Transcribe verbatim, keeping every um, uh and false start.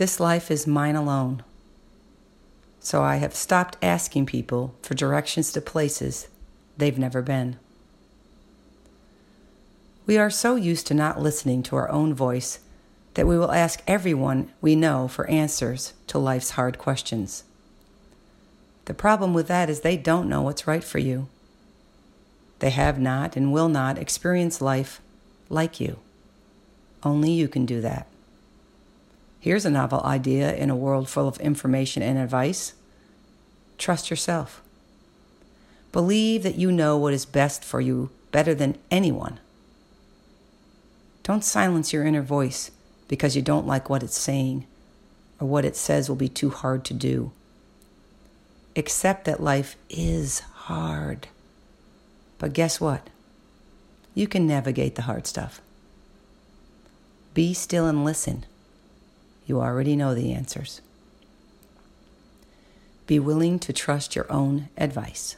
This life is mine alone. So I have stopped asking people for directions to places they've never been. We are so used to not listening to our own voice that we will ask everyone we know for answers to life's hard questions. The problem with that is they don't know what's right for you. They have not and will not experience life like you. Only you can do that. Here's a novel idea in a world full of information and advice. Trust yourself. Believe that you know what is best for you better than anyone. Don't silence your inner voice because you don't like what it's saying or what it says will be too hard to do. Accept that life is hard. But guess what? You can navigate the hard stuff. Be still and listen. You already know the answers. Be willing to trust your own advice.